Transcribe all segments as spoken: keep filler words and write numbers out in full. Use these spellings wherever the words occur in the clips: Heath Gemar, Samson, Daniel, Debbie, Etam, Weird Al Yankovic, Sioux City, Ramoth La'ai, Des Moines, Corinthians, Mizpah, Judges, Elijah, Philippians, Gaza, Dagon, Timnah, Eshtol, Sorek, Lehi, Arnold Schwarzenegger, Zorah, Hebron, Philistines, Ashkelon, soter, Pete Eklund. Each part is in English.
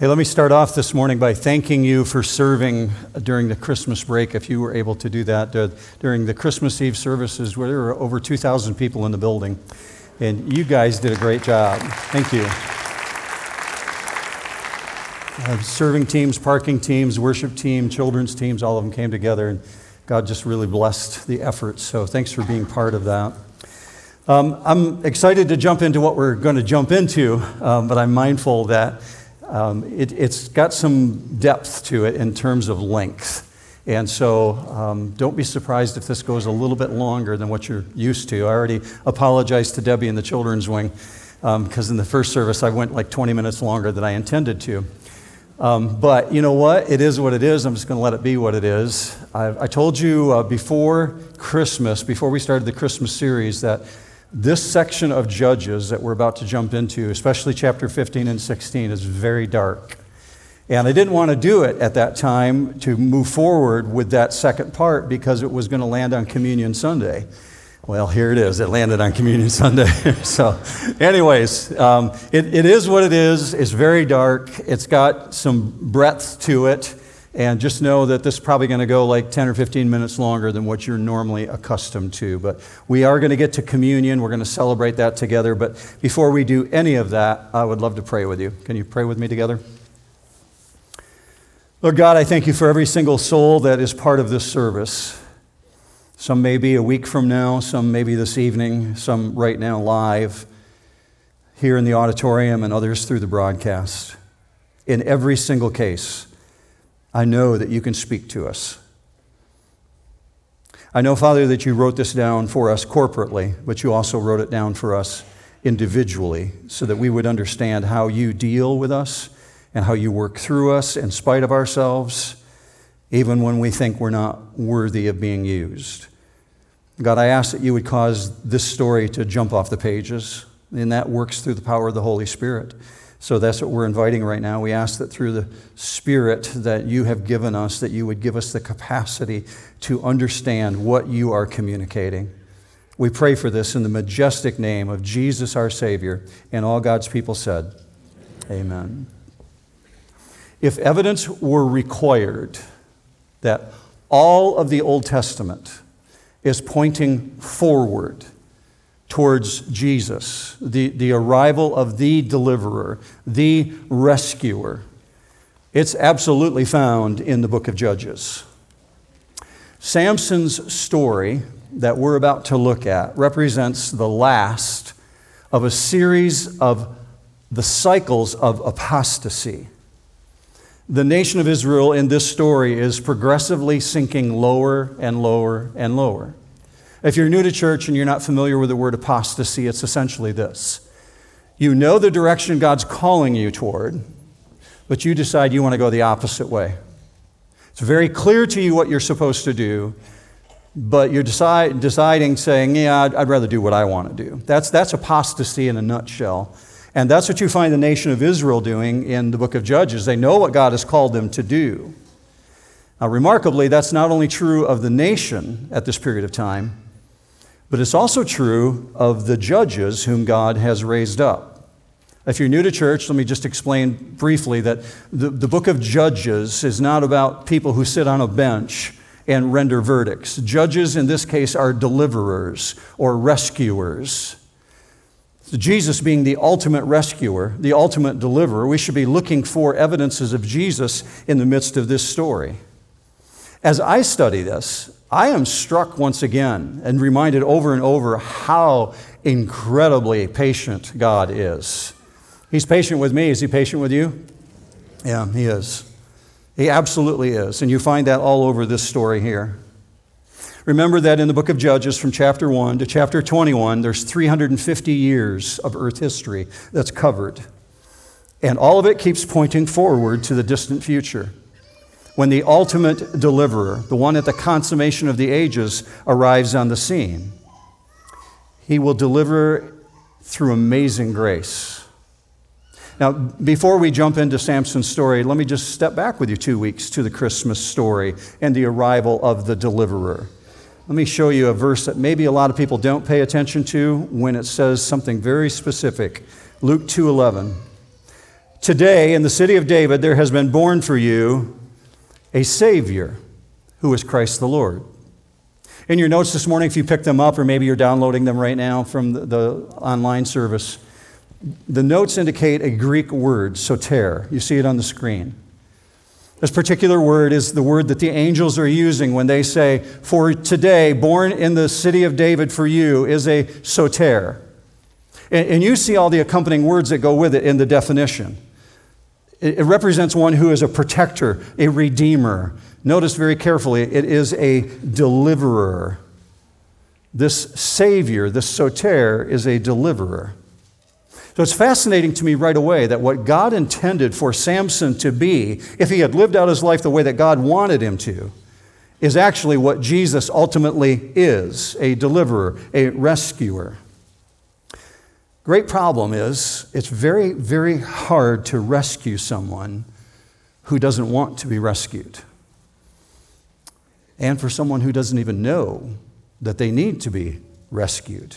Hey, let me start off this morning by thanking you for serving during the Christmas break, if you were able to do that. Uh, during the Christmas Eve services, where there were over two thousand people in the building, and you guys did a great job. Thank you. Uh, serving teams, parking teams, worship team, children's teams, all of them came together, and God just really blessed the effort, so thanks for being part of that. Um, I'm excited to jump into what we're going to jump into, um, but I'm mindful that Um, it, it's got some depth to it in terms of length. And so um, don't be surprised if this goes a little bit longer than what you're used to. I already apologized to Debbie in the children's wing because um, in the first service I went like twenty minutes longer than I intended to. Um, but you know what? It is what it is. I'm just going to let it be what it is. I, I told you uh, before Christmas, before we started the Christmas series, that this section of Judges that we're about to jump into, especially chapter fifteen and sixteen, is very dark. And I didn't want to do it at that time to move forward with that second part because it was going to land on Communion Sunday. Well, here it is. It landed on Communion Sunday. So anyways, um, it, it is what it is. It's very dark. It's got some breadth to it. And just know that this is probably going to go like ten or fifteen minutes longer than what you're normally accustomed to. But we are going to get to communion. We're going to celebrate that together. But before we do any of that, I would love to pray with you. Can you pray with me together? Lord God, I thank you for every single soul that is part of this service. Some may be a week from now, some maybe this evening, some right now live here in the auditorium and others through the broadcast. In every single case, I know that you can speak to us. I know, Father, that you wrote this down for us corporately, but you also wrote it down for us individually so that we would understand how you deal with us and how you work through us in spite of ourselves, even when we think we're not worthy of being used. God, I ask that you would cause this story to jump off the pages, and that works through the power of the Holy Spirit. So that's what we're inviting right now. We ask that through the Spirit that you have given us, that you would give us the capacity to understand what you are communicating. We pray for this in the majestic name of Jesus, our Savior, and all God's people said, amen. If evidence were required that all of the Old Testament is pointing forward towards Jesus, the, the arrival of the deliverer, the rescuer. It's absolutely found in the book of Judges. Samson's story that we're about to look at represents the last of a series of the cycles of apostasy. The nation of Israel in this story is progressively sinking lower and lower and lower. If you're new to church and you're not familiar with the word apostasy, it's essentially this. You know the direction God's calling you toward, but you decide you want to go the opposite way. It's very clear to you what you're supposed to do, but you're decide, deciding, saying, yeah, I'd, I'd rather do what I want to do. That's, that's apostasy in a nutshell. And that's what you find the nation of Israel doing in the book of Judges. They know what God has called them to do. Now, remarkably, that's not only true of the nation at this period of time, but it's also true of the judges whom God has raised up. If you're new to church, let me just explain briefly that the, the book of Judges is not about people who sit on a bench and render verdicts. Judges, in this case, are deliverers or rescuers. So Jesus being the ultimate rescuer, the ultimate deliverer, we should be looking for evidences of Jesus in the midst of this story. As I study this, I am struck once again and reminded over and over how incredibly patient God is. He's patient with me. Is he patient with you? Yeah, he is. He absolutely is. And you find that all over this story here. Remember that in the book of Judges from chapter one to chapter twenty-one, there's three hundred fifty years of earth history that's covered. And all of it keeps pointing forward to the distant future, when the ultimate deliverer, the one at the consummation of the ages, arrives on the scene. He will deliver through amazing grace. Now, before we jump into Samson's story, let me just step back with you two weeks to the Christmas story and the arrival of the deliverer. Let me show you a verse that maybe a lot of people don't pay attention to when it says something very specific. Luke two eleven. Today in the city of David there has been born for you a Savior who is Christ the Lord. In your notes this morning, if you pick them up, or maybe you're downloading them right now from the, the online service, the notes indicate a Greek word, soter. You see it on the screen. This particular word is the word that the angels are using when they say, for today, born in the city of David for you is a soter. And, and you see all the accompanying words that go with it in the definition. It, it represents one who is a protector, a redeemer. Notice very carefully, it is a deliverer. This Savior, this soter, is a deliverer. So it's fascinating to me right away that what God intended for Samson to be, if he had lived out his life the way that God wanted him to, is actually what Jesus ultimately is, a deliverer, a rescuer. Great problem is, it's very, very hard to rescue someone who doesn't want to be rescued. And for someone who doesn't even know that they need to be rescued.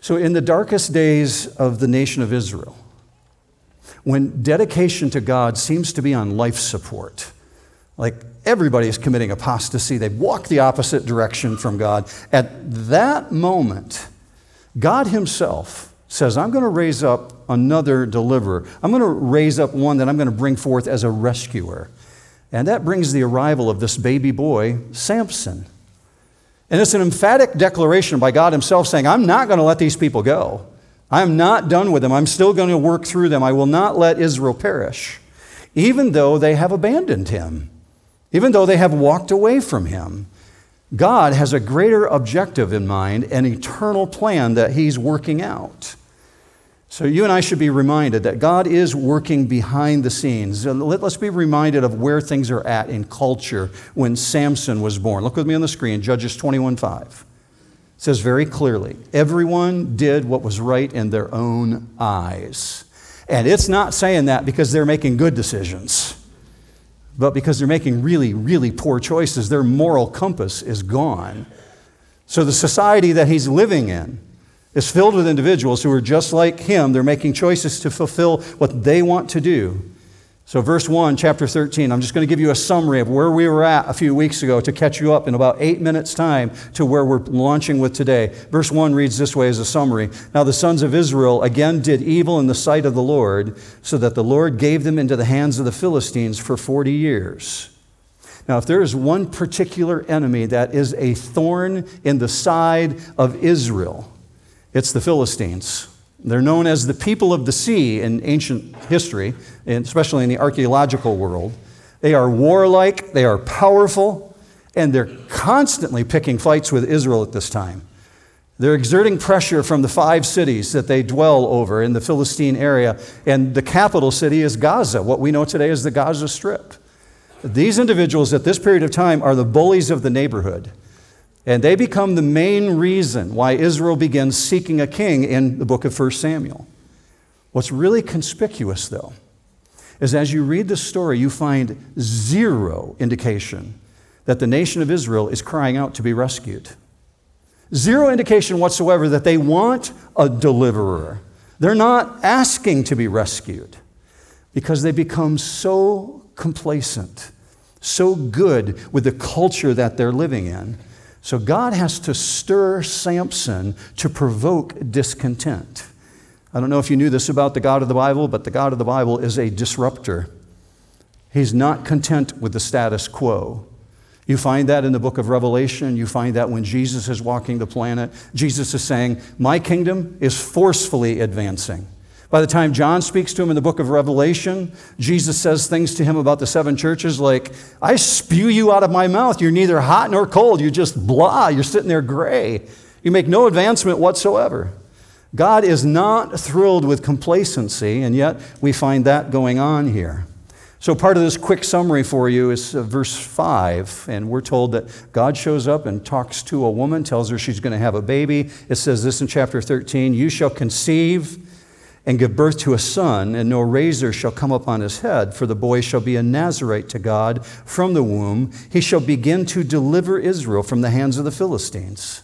So in the darkest days of the nation of Israel, when dedication to God seems to be on life support, like everybody is committing apostasy, they walk the opposite direction from God, at that moment, God himself says, I'm going to raise up another deliverer. I'm going to raise up one that I'm going to bring forth as a rescuer. And that brings the arrival of this baby boy, Samson. And it's an emphatic declaration by God himself saying, I'm not going to let these people go. I'm not done with them. I'm still going to work through them. I will not let Israel perish, even though they have abandoned him, even though they have walked away from him. God has a greater objective in mind, an eternal plan that he's working out. So you and I should be reminded that God is working behind the scenes. Let's be reminded of where things are at in culture when Samson was born. Look with me on the screen, Judges twenty-one five. It says very clearly, everyone did what was right in their own eyes. And it's not saying that because they're making good decisions, but because they're making really, really poor choices. Their moral compass is gone. So the society that he's living in is filled with individuals who are just like him. They're making choices to fulfill what they want to do. So verse one, chapter thirteen, I'm just going to give you a summary of where we were at a few weeks ago to catch you up in about eight minutes' time to where we're launching with today. Verse one reads this way as a summary. Now the sons of Israel again did evil in the sight of the Lord, so that the Lord gave them into the hands of the Philistines for forty years. Now, if there is one particular enemy that is a thorn in the side of Israel, it's the Philistines. They're known as the people of the sea in ancient history, and especially in the archaeological world. They are warlike, they are powerful, and they're constantly picking fights with Israel at this time. They're exerting pressure from the five cities that they dwell over in the Philistine area, and the capital city is Gaza, what we know today as the Gaza Strip. These individuals at this period of time are the bullies of the neighborhood. And they become the main reason why Israel begins seeking a king in the book of First Samuel. What's really conspicuous, though, is as you read the story, you find zero indication that the nation of Israel is crying out to be rescued. Zero indication whatsoever that they want a deliverer. They're not asking to be rescued because they become so complacent, so good with the culture that they're living in. So God has to stir Samson to provoke discontent. I don't know if you knew this about the God of the Bible, but the God of the Bible is a disruptor. He's not content with the status quo. You find that in the book of Revelation. You find that when Jesus is walking the planet, Jesus is saying, my kingdom is forcefully advancing. By the time John speaks to him in the book of Revelation, Jesus says things to him about the seven churches like, I spew you out of my mouth. You're neither hot nor cold. You're just blah. You're sitting there gray. You make no advancement whatsoever. God is not thrilled with complacency, and yet we find that going on here. So part of this quick summary for you is verse five, and we're told that God shows up and talks to a woman, tells her she's going to have a baby. It says this in chapter thirteen, you shall conceive and give birth to a son, and no razor shall come upon his head, for the boy shall be a Nazirite to God from the womb. He shall begin to deliver Israel from the hands of the Philistines.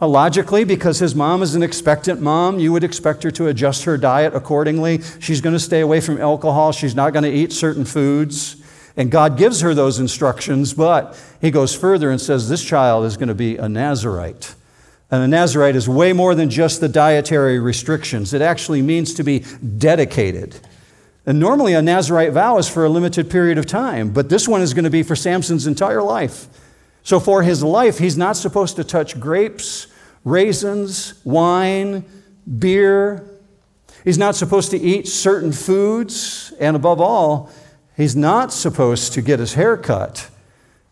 Uh, logically, because his mom is an expectant mom, you would expect her to adjust her diet accordingly. She's going to stay away from alcohol. She's not going to eat certain foods. And God gives her those instructions, but he goes further and says this child is going to be a Nazirite. And a Nazirite is way more than just the dietary restrictions. It actually means to be dedicated. And normally a Nazirite vow is for a limited period of time, but this one is going to be for Samson's entire life. So for his life, he's not supposed to touch grapes, raisins, wine, beer. He's not supposed to eat certain foods. And above all, he's not supposed to get his hair cut.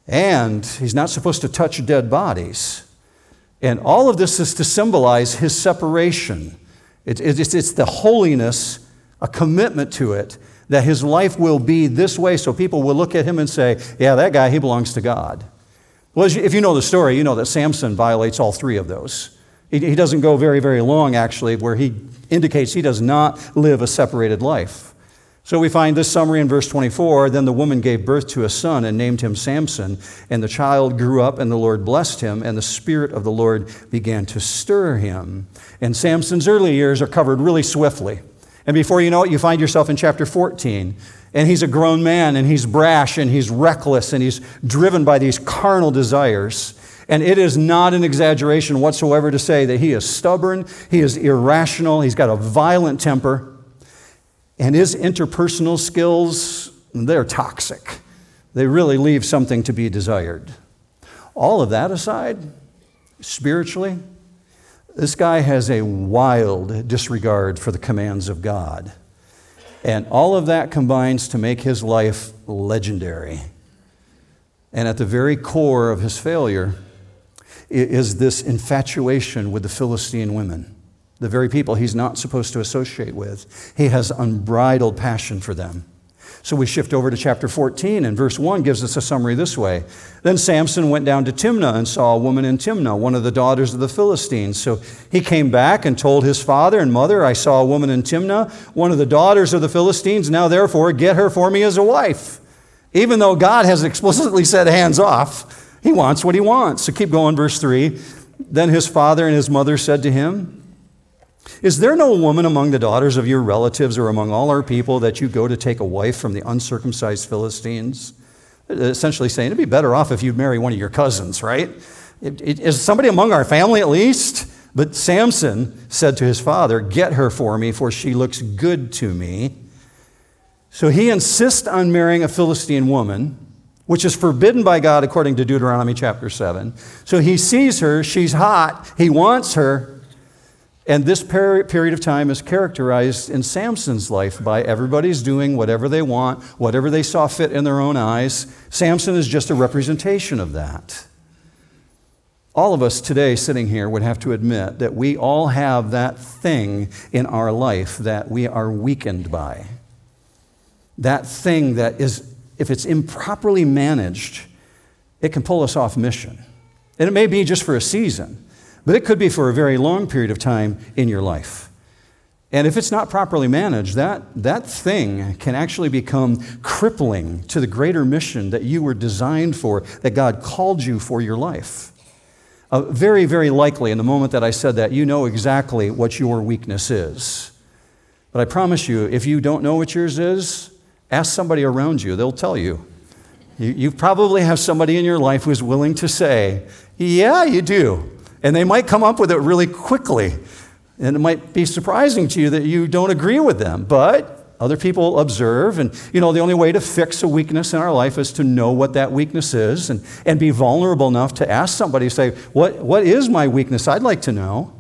And he's not supposed to touch dead bodies. And all of this is to symbolize his separation. It, it, it's, it's the holiness, a commitment to it, that his life will be this way. So people will look at him and say, yeah, that guy, he belongs to God. Well, if you know the story, you know that Samson violates all three of those. He, he doesn't go very, very long, actually, where he indicates he does not live a separated life. So we find this summary in verse twenty-four, then the woman gave birth to a son and named him Samson, and the child grew up, and the Lord blessed him, and the Spirit of the Lord began to stir him. And Samson's early years are covered really swiftly. And before you know it, you find yourself in chapter fourteen. And he's a grown man, and he's brash, and he's reckless, and he's driven by these carnal desires. And it is not an exaggeration whatsoever to say that he is stubborn, he is irrational, he's got a violent temper, and his interpersonal skills, they're toxic. They really leave something to be desired. All of that aside, spiritually, this guy has a wild disregard for the commands of God. And all of that combines to make his life legendary. And at the very core of his failure is this infatuation with the Philistine women, the very people he's not supposed to associate with. He has unbridled passion for them. So we shift over to chapter fourteen, and verse one gives us a summary this way. Then Samson went down to Timnah and saw a woman in Timnah, one of the daughters of the Philistines. So he came back and told his father and mother, I saw a woman in Timnah, one of the daughters of the Philistines. Now therefore, get her for me as a wife. Even though God has explicitly said hands off, he wants what he wants. So keep going, verse three. Then his father and his mother said to him, is there no woman among the daughters of your relatives or among all our people that you go to take a wife from the uncircumcised Philistines? Essentially saying, it'd be better off if you'd marry one of your cousins, right? It, it, is somebody among our family at least? But Samson said to his father, get her for me, for she looks good to me. So he insists on marrying a Philistine woman, which is forbidden by God according to Deuteronomy chapter seven. So he sees her, she's hot, he wants her. And this period of time is characterized in Samson's life by everybody's doing whatever they want, whatever they saw fit in their own eyes. Samson is just a representation of that. All of us today sitting here would have to admit that we all have that thing in our life that we are weakened by. That thing that is, if it's improperly managed, it can pull us off mission. And it may be just for a season. But it could be for a very long period of time in your life. And if it's not properly managed, that, that thing can actually become crippling to the greater mission that you were designed for, that God called you for your life. Uh, very, very likely, in the moment that I said that, you know exactly what your weakness is. But I promise you, if you don't know what yours is, ask somebody around you. They'll tell you. You, you probably have somebody in your life who's willing to say, yeah, you do. And they might come up with it really quickly. And it might be surprising to you that you don't agree with them. But other people observe. And, you know, the only way to fix a weakness in our life is to know what that weakness is and, and be vulnerable enough to ask somebody, say, what, what is my weakness? I'd like to know.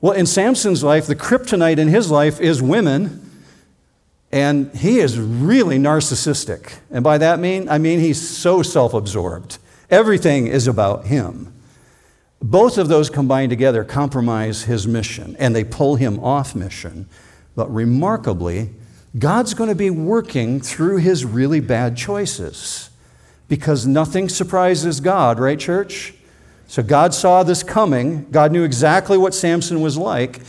Well, in Samson's life, the kryptonite in his life is women. And he is really narcissistic. And by that mean, I mean he's so self-absorbed. Everything is about him. Both of those combined together compromise his mission, and they pull him off mission. But remarkably, God's going to be working through his really bad choices, because nothing surprises God, right, church? So God saw this coming. God knew exactly what Samson was like,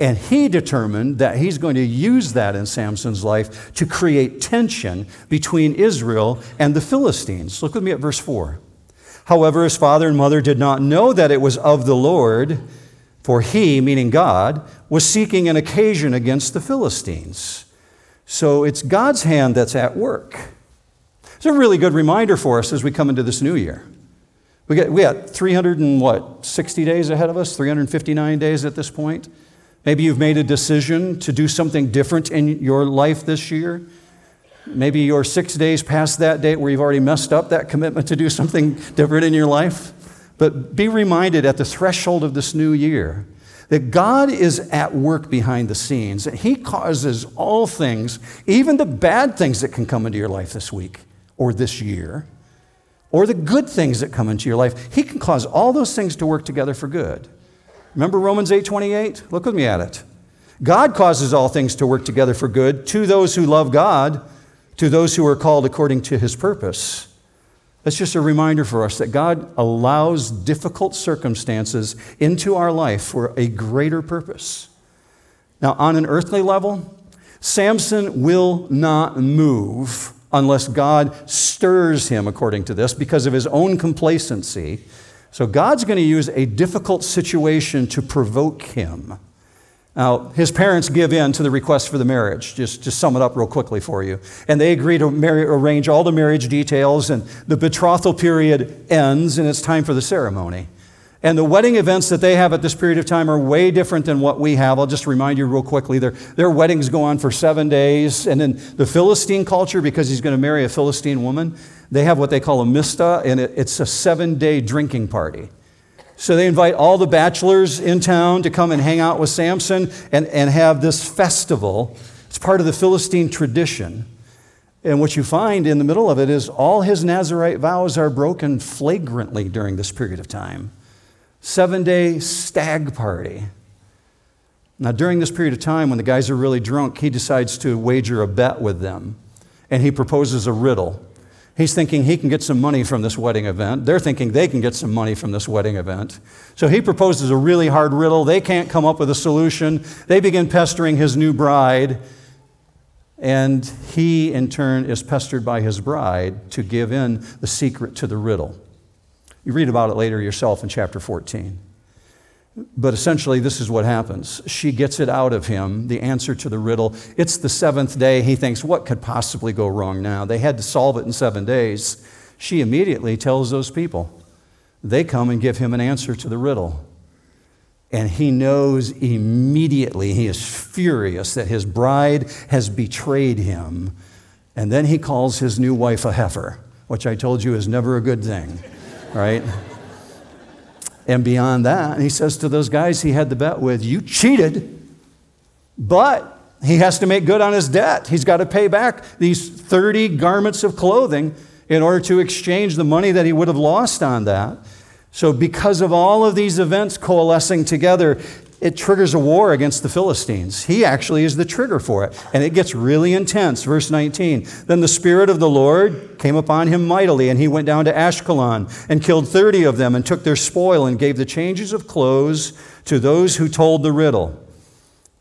and he determined that he's going to use that in Samson's life to create tension between Israel and the Philistines. Look with me at verse four. However, his father and mother did not know that it was of the Lord, for he, meaning God, was seeking an occasion against the Philistines. So it's God's hand that's at work. It's a really good reminder for us as we come into this new year. We got, we got three hundred and what, sixty days ahead of us, three hundred fifty-nine days at this point. Maybe you've made a decision to do something different in your life this year. Maybe you're six days past that date where you've already messed up that commitment to do something different in your life. But be reminded at the threshold of this new year that God is at work behind the scenes, that he causes all things, even the bad things that can come into your life this week or this year, or the good things that come into your life. He can cause all those things to work together for good. Remember Romans eight twenty-eight? Look with me at it. God causes all things to work together for good to those who love God, to those who are called according to his purpose. That's just a reminder for us that God allows difficult circumstances into our life for a greater purpose. Now, on an earthly level, Samson will not move unless God stirs him, according to this, because of his own complacency. So God's going to use a difficult situation to provoke him. Now, his parents give in to the request for the marriage, just to sum it up real quickly for you. And they agree to marry, arrange all the marriage details, and the betrothal period ends, and it's time for the ceremony. And the wedding events that they have at this period of time are way different than what we have. I'll just remind you real quickly, their, their weddings go on for seven days. And in the Philistine culture, because he's going to marry a Philistine woman, they have what they call a mizpah, and it, it's a seven-day drinking party. So they invite all the bachelors in town to come and hang out with Samson and, and have this festival. It's part of the Philistine tradition. And what you find in the middle of it is all his Nazirite vows are broken flagrantly during this period of time. Seven-day stag party. Now, during this period of time, when the guys are really drunk, he decides to wager a bet with them. And he proposes a riddle. He's thinking he can get some money from this wedding event. They're thinking they can get some money from this wedding event. So he proposes a really hard riddle. They can't come up with a solution. They begin pestering his new bride. And he, in turn, is pestered by his bride to give in the secret to the riddle. You read about it later yourself in chapter fourteen. But essentially, this is what happens. She gets it out of him, the answer to the riddle. It's the seventh day. He thinks, what could possibly go wrong now? They had to solve it in seven days. She immediately tells those people. They come and give him an answer to the riddle. And he knows immediately, he is furious that his bride has betrayed him. And then he calls his new wife a heifer, which I told you is never a good thing, right? And beyond that, he says to those guys he had the bet with, you cheated, but he has to make good on his debt. He's got to pay back these thirty garments of clothing in order to exchange the money that he would have lost on that. So because of all of these events coalescing together, it triggers a war against the Philistines. He actually is the trigger for it. And it gets really intense. Verse nineteen, then the Spirit of the Lord came upon him mightily, and he went down to Ashkelon and killed thirty of them and took their spoil and gave the changes of clothes to those who told the riddle.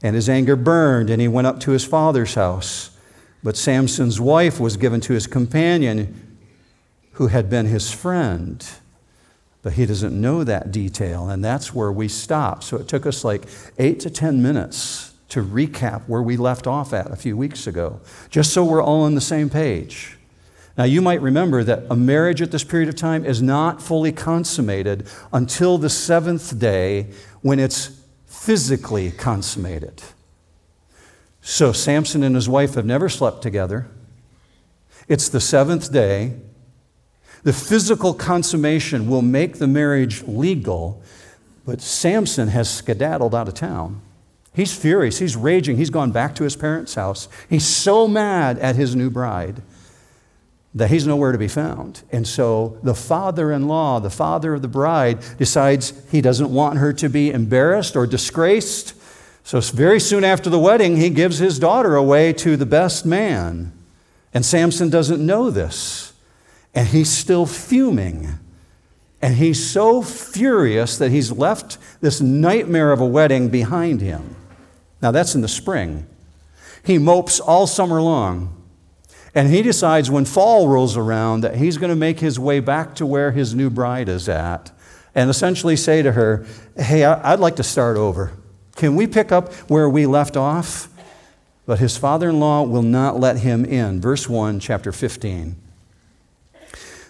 And his anger burned, and he went up to his father's house. But Samson's wife was given to his companion, who had been his friend. But he doesn't know that detail, and that's where we stopped. So it took us like eight to ten minutes to recap where we left off at a few weeks ago, just so we're all on the same page. Now, you might remember that a marriage at this period of time is not fully consummated until the seventh day when it's physically consummated. So Samson and his wife have never slept together. It's the seventh day. The physical consummation will make the marriage legal, but Samson has skedaddled out of town. He's furious. He's raging. He's gone back to his parents' house. He's so mad at his new bride that he's nowhere to be found. And so the father-in-law, the father of the bride, decides he doesn't want her to be embarrassed or disgraced. So very soon after the wedding, he gives his daughter away to the best man. And Samson doesn't know this. And he's still fuming. And he's so furious that he's left this nightmare of a wedding behind him. Now, that's in the spring. He mopes all summer long. And he decides when fall rolls around that he's going to make his way back to where his new bride is at and essentially say to her, hey, I'd like to start over. Can we pick up where we left off? But his father-in-law will not let him in. Verse one, chapter fifteen.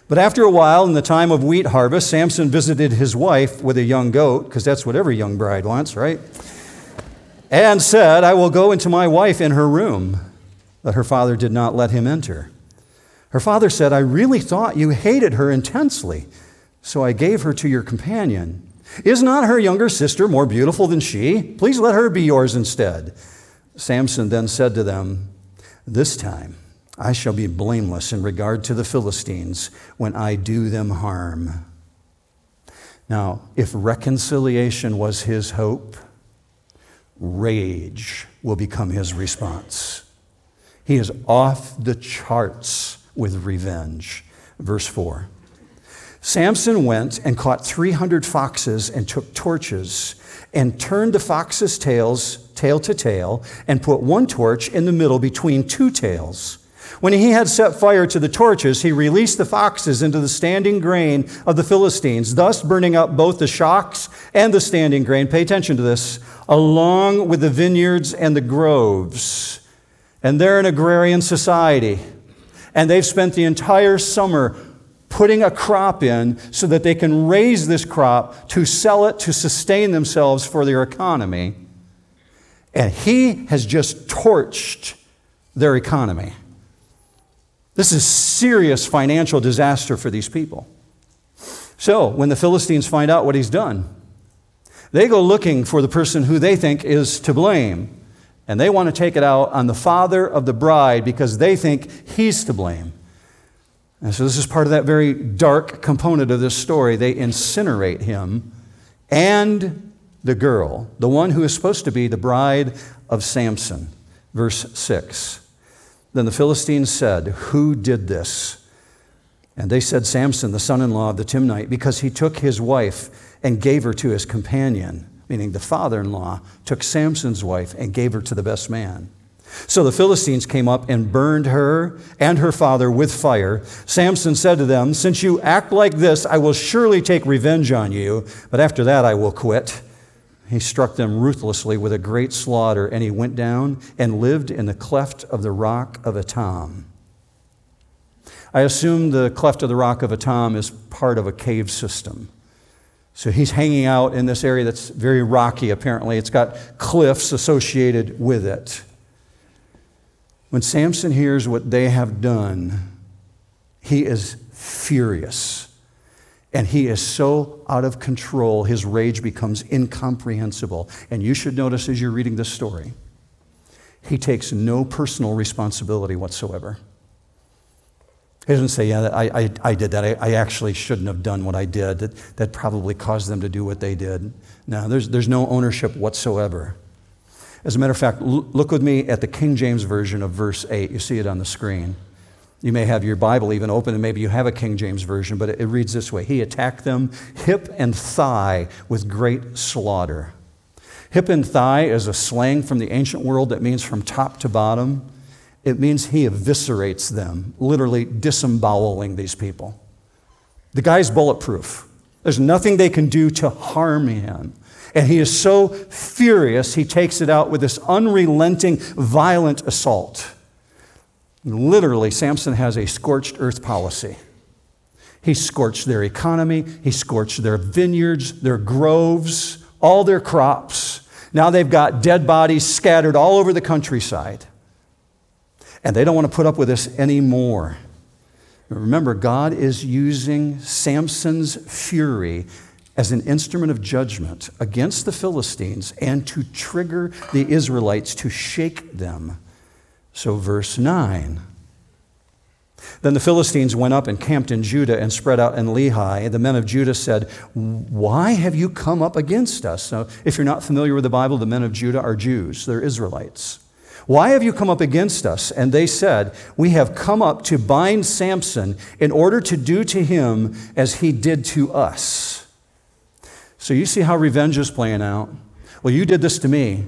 But after a while, in the time of wheat harvest, Samson visited his wife with a young goat, because that's what every young bride wants, right? And said, I will go into my wife in her room. But her father did not let him enter. Her father said, I really thought you hated her intensely, so I gave her to your companion. Is not her younger sister more beautiful than she? Please let her be yours instead. Samson then said to them, this time I shall be blameless in regard to the Philistines when I do them harm. Now, if reconciliation was his hope, rage will become his response. He is off the charts with revenge. Verse four. Samson went and caught three hundred foxes and took torches and turned the foxes' tails tail to tail and put one torch in the middle between two tails. When he had set fire to the torches, he released the foxes into the standing grain of the Philistines, thus burning up both the shocks and the standing grain. Pay attention to this. Along with the vineyards and the groves. And they're an agrarian society. And they've spent the entire summer putting a crop in so that they can raise this crop to sell it to sustain themselves for their economy. And he has just torched their economy. This is serious financial disaster for these people. So when the Philistines find out what he's done, they go looking for the person who they think is to blame. And they want to take it out on the father of the bride because they think he's to blame. And so this is part of that very dark component of this story. They incinerate him and the girl, the one who is supposed to be the bride of Samson. Verse six. Then the Philistines said, who did this? And they said, Samson, the son-in-law of the Timnite, because he took his wife and gave her to his companion, meaning the father-in-law took Samson's wife and gave her to the best man. So the Philistines came up and burned her and her father with fire. Samson said to them, since you act like this, I will surely take revenge on you, but after that I will quit. He struck them ruthlessly with a great slaughter, and he went down and lived in the cleft of the rock of Etam. I assume the cleft of the rock of Etam is part of a cave system. So he's hanging out in this area that's very rocky, apparently. It's got cliffs associated with it. When Samson hears what they have done, he is furious. And he is so out of control, his rage becomes incomprehensible. And you should notice as you're reading this story, he takes no personal responsibility whatsoever. He doesn't say, yeah, I, I, I did that. I, I actually shouldn't have done what I did. That, that probably caused them to do what they did. No, there's, there's no ownership whatsoever. As a matter of fact, l- look with me at the King James Version of verse eight. You see it on the screen. You may have your Bible even open, and maybe you have a King James Version, but it, it reads this way. He attacked them hip and thigh with great slaughter. Hip and thigh is a slang from the ancient world that means from top to bottom. It means he eviscerates them, literally disemboweling these people. The guy's bulletproof. There's nothing they can do to harm him. And he is so furious, he takes it out with this unrelenting, violent assault. Literally, Samson has a scorched earth policy. He scorched their economy. He scorched their vineyards, their groves, all their crops. Now they've got dead bodies scattered all over the countryside. And they don't want to put up with this anymore. Remember, God is using Samson's fury as an instrument of judgment against the Philistines and to trigger the Israelites to shake them. So verse nine. Then the Philistines went up and camped in Judah and spread out in Lehi. And the men of Judah said, why have you come up against us? Now, if you're not familiar with the Bible, the men of Judah are Jews. They're Israelites. Why have you come up against us? And they said, we have come up to bind Samson in order to do to him as he did to us. So you see how revenge is playing out. Well, you did this to me.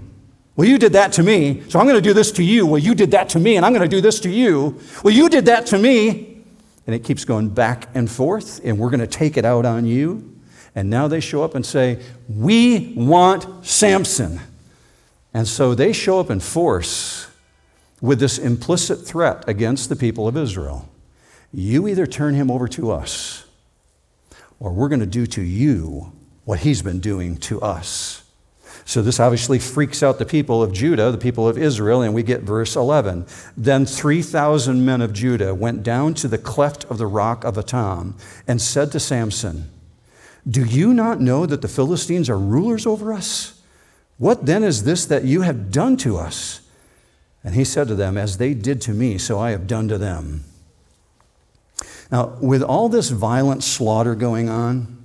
Well, you did that to me, so I'm going to do this to you. Well, you did that to me, and I'm going to do this to you. Well, you did that to me. And it keeps going back and forth, and we're going to take it out on you. And now they show up and say, we want Samson. And so they show up in force with this implicit threat against the people of Israel. You either turn him over to us, or we're going to do to you what he's been doing to us. So this obviously freaks out the people of Judah, the people of Israel, and we get verse eleven. Then three thousand men of Judah went down to the cleft of the rock of Etam and said to Samson, do you not know that the Philistines are rulers over us? What then is this that you have done to us? And he said to them, as they did to me, so I have done to them. Now, with all this violent slaughter going on,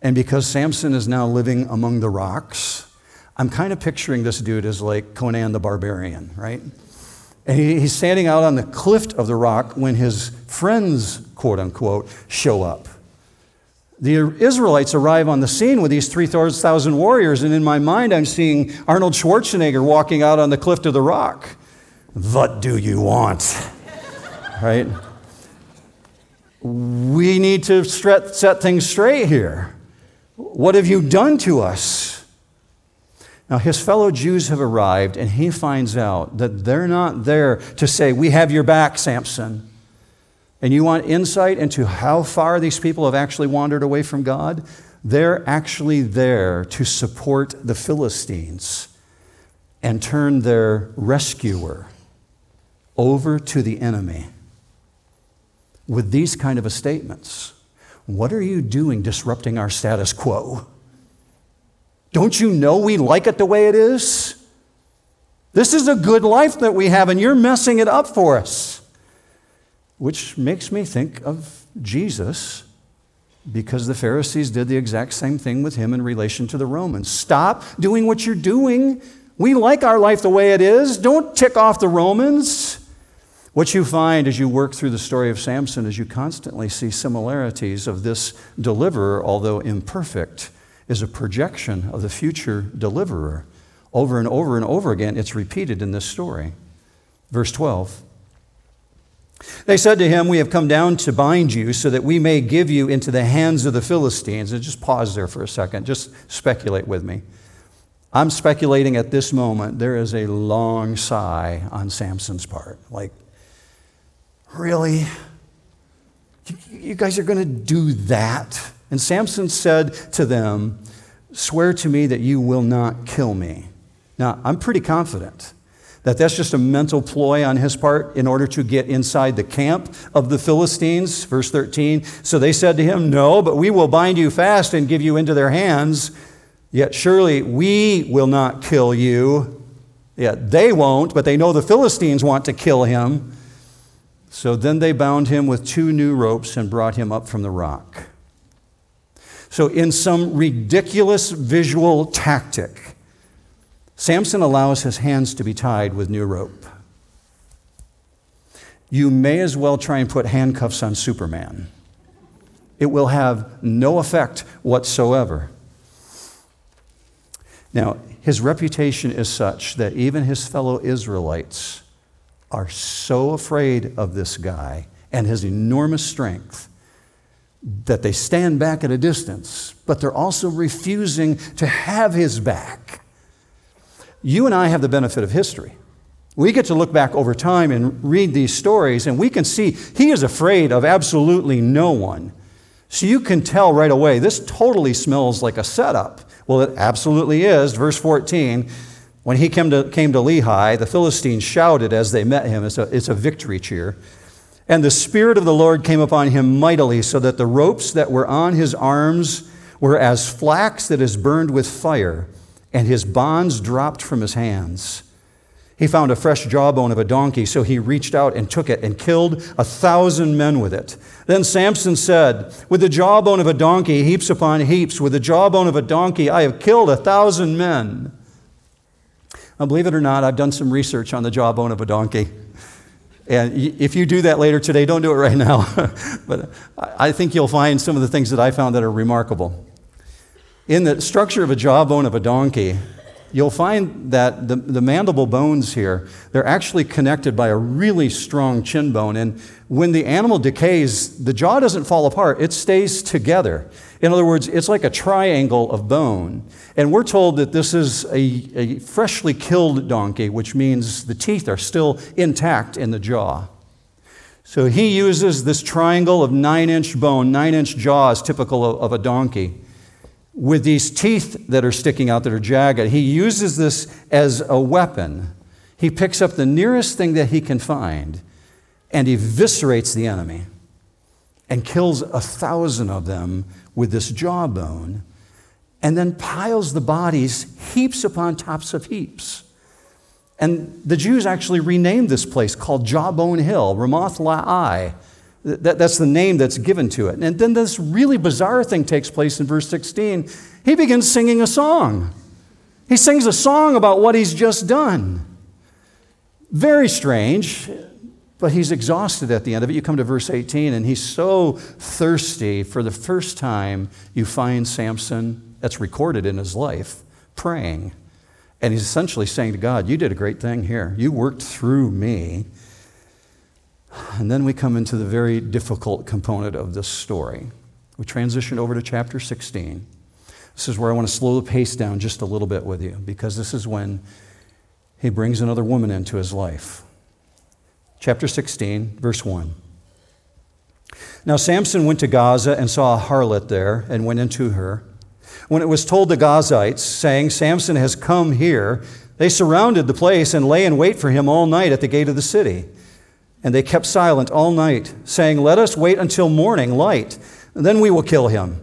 and because Samson is now living among the rocks, I'm kind of picturing this dude as like Conan the Barbarian, right? And he, he's standing out on the cliff of the rock when his friends, quote unquote, show up. The Israelites arrive on the scene with these three thousand warriors, and in my mind I'm seeing Arnold Schwarzenegger walking out on the cliff of the rock. What do you want? Right? We need to set things straight here. What have you done to us? Now, his fellow Jews have arrived, and he finds out that they're not there to say, we have your back, Samson. And you want insight into how far these people have actually wandered away from God? They're actually there to support the Philistines and turn their rescuer over to the enemy with these kind of a statements. What are you doing disrupting our status quo? Don't you know we like it the way it is? This is a good life that we have, and you're messing it up for us. Which makes me think of Jesus, because the Pharisees did the exact same thing with him in relation to the Romans. Stop doing what you're doing. We like our life the way it is. Don't tick off the Romans. What you find as you work through the story of Samson is you constantly see similarities of this deliverer, although imperfect, is a projection of the future deliverer. Over and over and over again, it's repeated in this story. Verse twelve, they said to him, we have come down to bind you so that we may give you into the hands of the Philistines. And just pause there for a second. Just speculate with me. I'm speculating at this moment, there is a long sigh on Samson's part. Like, really? You guys are going to do that? And Samson said to them, swear to me that you will not kill me. Now, I'm pretty confident that that's just a mental ploy on his part in order to get inside the camp of the Philistines. Verse thirteen, so they said to him, no, but we will bind you fast and give you into their hands. Yet surely we will not kill you. Yet they won't, but they know the Philistines want to kill him. So then they bound him with two new ropes and brought him up from the rock. So in some ridiculous visual tactic, Samson allows his hands to be tied with new rope. You may as well try and put handcuffs on Superman. It will have no effect whatsoever. Now, his reputation is such that even his fellow Israelites are so afraid of this guy and his enormous strength that they stand back at a distance, but they're also refusing to have his back. You and I have the benefit of history. We get to look back over time and read these stories, and we can see he is afraid of absolutely no one. So you can tell right away, this totally smells like a setup. Well, it absolutely is. Verse fourteen, when he came to, came to Lehi, the Philistines shouted as they met him. It's a, it's a victory cheer. And the Spirit of the Lord came upon him mightily, so that the ropes that were on his arms were as flax that is burned with fire, and his bonds dropped from his hands. He found a fresh jawbone of a donkey, so he reached out and took it and killed a thousand men with it. Then Samson said, with the jawbone of a donkey, heaps upon heaps, with the jawbone of a donkey, I have killed a thousand men. Now, believe it or not, I've done some research on the jawbone of a donkey. And if you do that later today, don't do it right now. But I think you'll find some of the things that I found that are remarkable. In the structure of a jawbone of a donkey, you'll find that the, the mandible bones here, they're actually connected by a really strong chin bone. And when the animal decays, the jaw doesn't fall apart. It stays together. In other words, it's like a triangle of bone. And we're told that this is a, a freshly killed donkey, which means the teeth are still intact in the jaw. So he uses this triangle of nine-inch bone, nine-inch jaws typical of, of a donkey, with these teeth that are sticking out that are jagged. He uses this as a weapon. He picks up the nearest thing that he can find and eviscerates the enemy and kills a thousand of them with this jawbone, and then piles the bodies heaps upon tops of heaps. And the Jews actually renamed this place called Jawbone Hill, Ramoth La'ai. That, that's the name that's given to it. And then this really bizarre thing takes place in verse sixteen. He begins singing a song. He sings a song about what he's just done. Very strange, but he's exhausted at the end of it. You come to verse eighteen, and he's so thirsty. For the first time, you find Samson, that's recorded in his life, praying. And he's essentially saying to God, you did a great thing here. You worked through me. And then we come into the very difficult component of this story. We transition over to chapter sixteen. This is where I want to slow the pace down just a little bit with you, because this is when he brings another woman into his life. Chapter sixteen, verse one. Now Samson went to Gaza and saw a harlot there and went into her. When it was told the Gazites, saying, Samson has come here, they surrounded the place and lay in wait for him all night at the gate of the city. And they kept silent all night, saying, let us wait until morning light, and then we will kill him.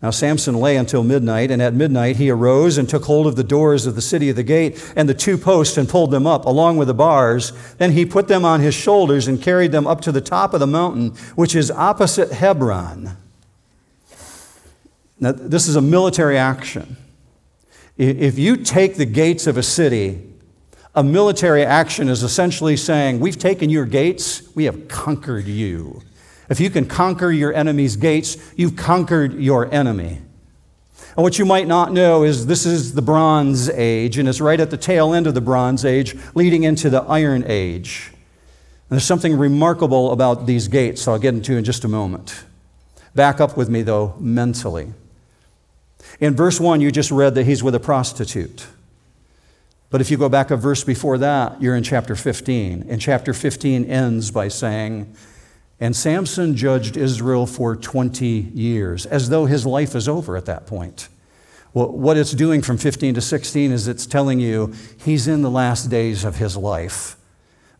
Now Samson lay until midnight, and at midnight he arose and took hold of the doors of the city of the gate and the two posts and pulled them up along with the bars. Then he put them on his shoulders and carried them up to the top of the mountain, which is opposite Hebron. Now this is a military action. If you take the gates of a city, a military action is essentially saying, we've taken your gates, we have conquered you. If you can conquer your enemy's gates, you've conquered your enemy. And what you might not know is this is the Bronze Age, and it's right at the tail end of the Bronze Age, leading into the Iron Age. And there's something remarkable about these gates I'll get into in just a moment. Back up with me, though, mentally. In verse one, you just read that he's with a prostitute. But if you go back a verse before that, you're in chapter fifteen. And chapter fifteen ends by saying, and Samson judged Israel for twenty years, as though his life is over at that point. Well, what it's doing from fifteen to sixteen is it's telling you he's in the last days of his life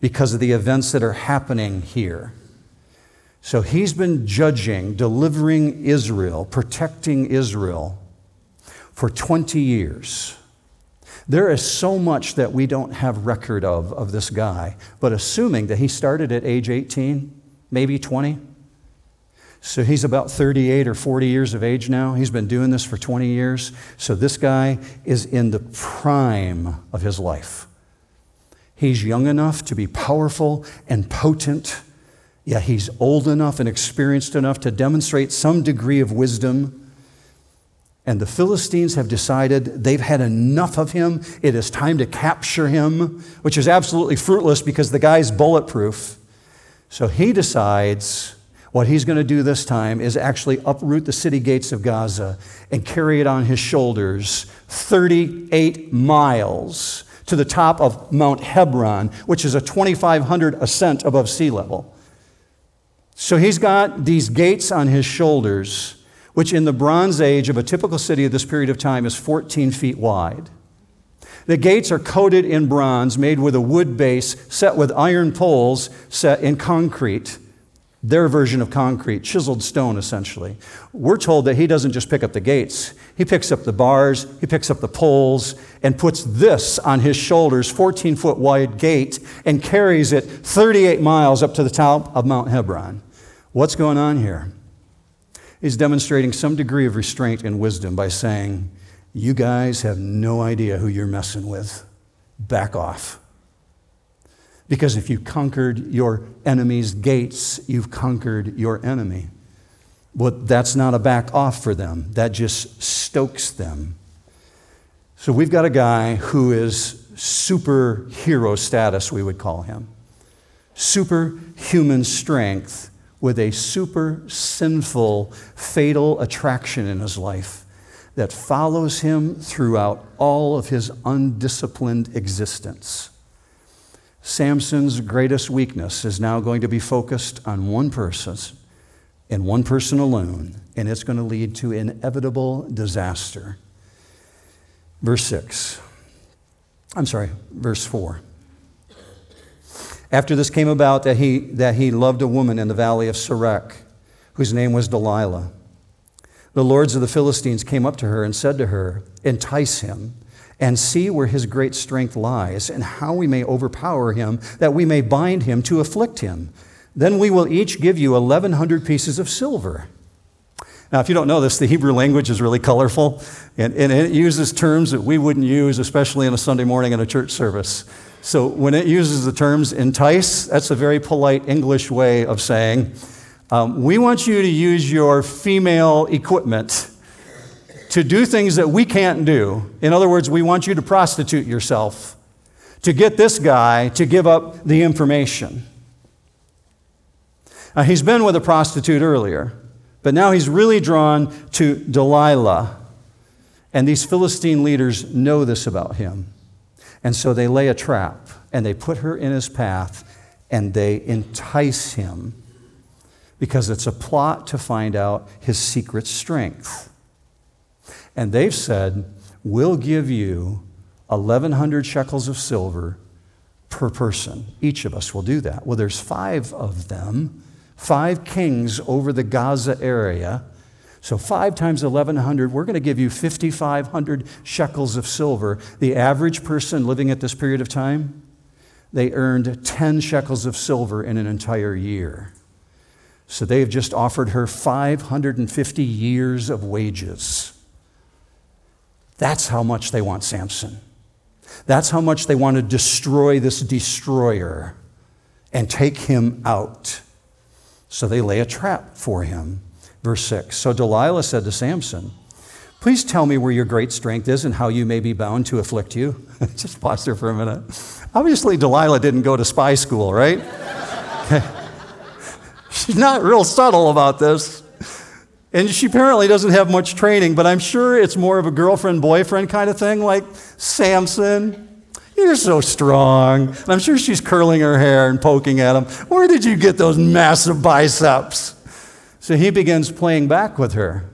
because of the events that are happening here. So he's been judging, delivering Israel, protecting Israel for twenty years. There is so much that we don't have record of, of this guy, but assuming that he started at age eighteen, maybe twenty, so he's about thirty-eight or forty years of age now. He's been doing this for twenty years, so this guy is in the prime of his life. He's young enough to be powerful and potent, yet he's old enough and experienced enough to demonstrate some degree of wisdom. And the Philistines have decided they've had enough of him. It is time to capture him, which is absolutely fruitless because the guy's bulletproof. So he decides what he's going to do this time is actually uproot the city gates of Gaza and carry it on his shoulders thirty-eight miles to the top of Mount Hebron, which is a twenty-five hundred ascent above sea level. So he's got these gates on his shoulders, which in the Bronze Age of a typical city at this period of time is fourteen feet wide. The gates are coated in bronze, made with a wood base, set with iron poles, set in concrete, their version of concrete, chiseled stone essentially. We're told that he doesn't just pick up the gates. He picks up the bars, he picks up the poles, and puts this on his shoulders, fourteen foot wide gate, and carries it thirty-eight miles up to the top of Mount Hebron. What's going on here? He's demonstrating some degree of restraint and wisdom by saying, you guys have no idea who you're messing with. Back off. Because if you conquered your enemy's gates, you've conquered your enemy. But that's not a back off for them. That just stokes them. So we've got a guy who is superhero status, we would call him. Superhuman strength with a super sinful, fatal attraction in his life that follows him throughout all of his undisciplined existence. Samson's greatest weakness is now going to be focused on one person and one person alone, and it's going to lead to inevitable disaster. Verse six, I'm sorry, verse four. After this came about that he that he loved a woman in the valley of Sorek, whose name was Delilah. The lords of the Philistines came up to her and said to her, "Entice him, and see where his great strength lies, and how we may overpower him, that we may bind him to afflict him. Then we will each give you eleven hundred pieces of silver." Now, if you don't know this, the Hebrew language is really colorful, and, and it uses terms that we wouldn't use, especially on a Sunday morning in a church service. So when it uses the terms entice, that's a very polite English way of saying, um, we want you to use your female equipment to do things that we can't do. In other words, we want you to prostitute yourself to get this guy to give up the information. Now, he's been with a prostitute earlier, but now he's really drawn to Delilah. And these Philistine leaders know this about him. And so they lay a trap, and they put her in his path, and they entice him because it's a plot to find out his secret strength. And they've said, we'll give you eleven hundred shekels of silver per person. Each of us will do that. Well, there's five of them, five kings over the Gaza area. So five times eleven hundred, we're going to give you fifty-five hundred shekels of silver. The average person living at this period of time, they earned ten shekels of silver in an entire year. So they have just offered her five hundred fifty years of wages. That's how much they want Samson. That's how much they want to destroy this destroyer and take him out. So they lay a trap for him. Verse six, so Delilah said to Samson, "Please tell me where your great strength is and how you may be bound to afflict you." Just pause there for a minute. Obviously, Delilah didn't go to spy school, right? She's not real subtle about this. And she apparently doesn't have much training, but I'm sure it's more of a girlfriend-boyfriend kind of thing, like, "Samson, you're so strong." And I'm sure she's curling her hair and poking at him. "Where did you get those massive biceps?" So he begins playing back with her,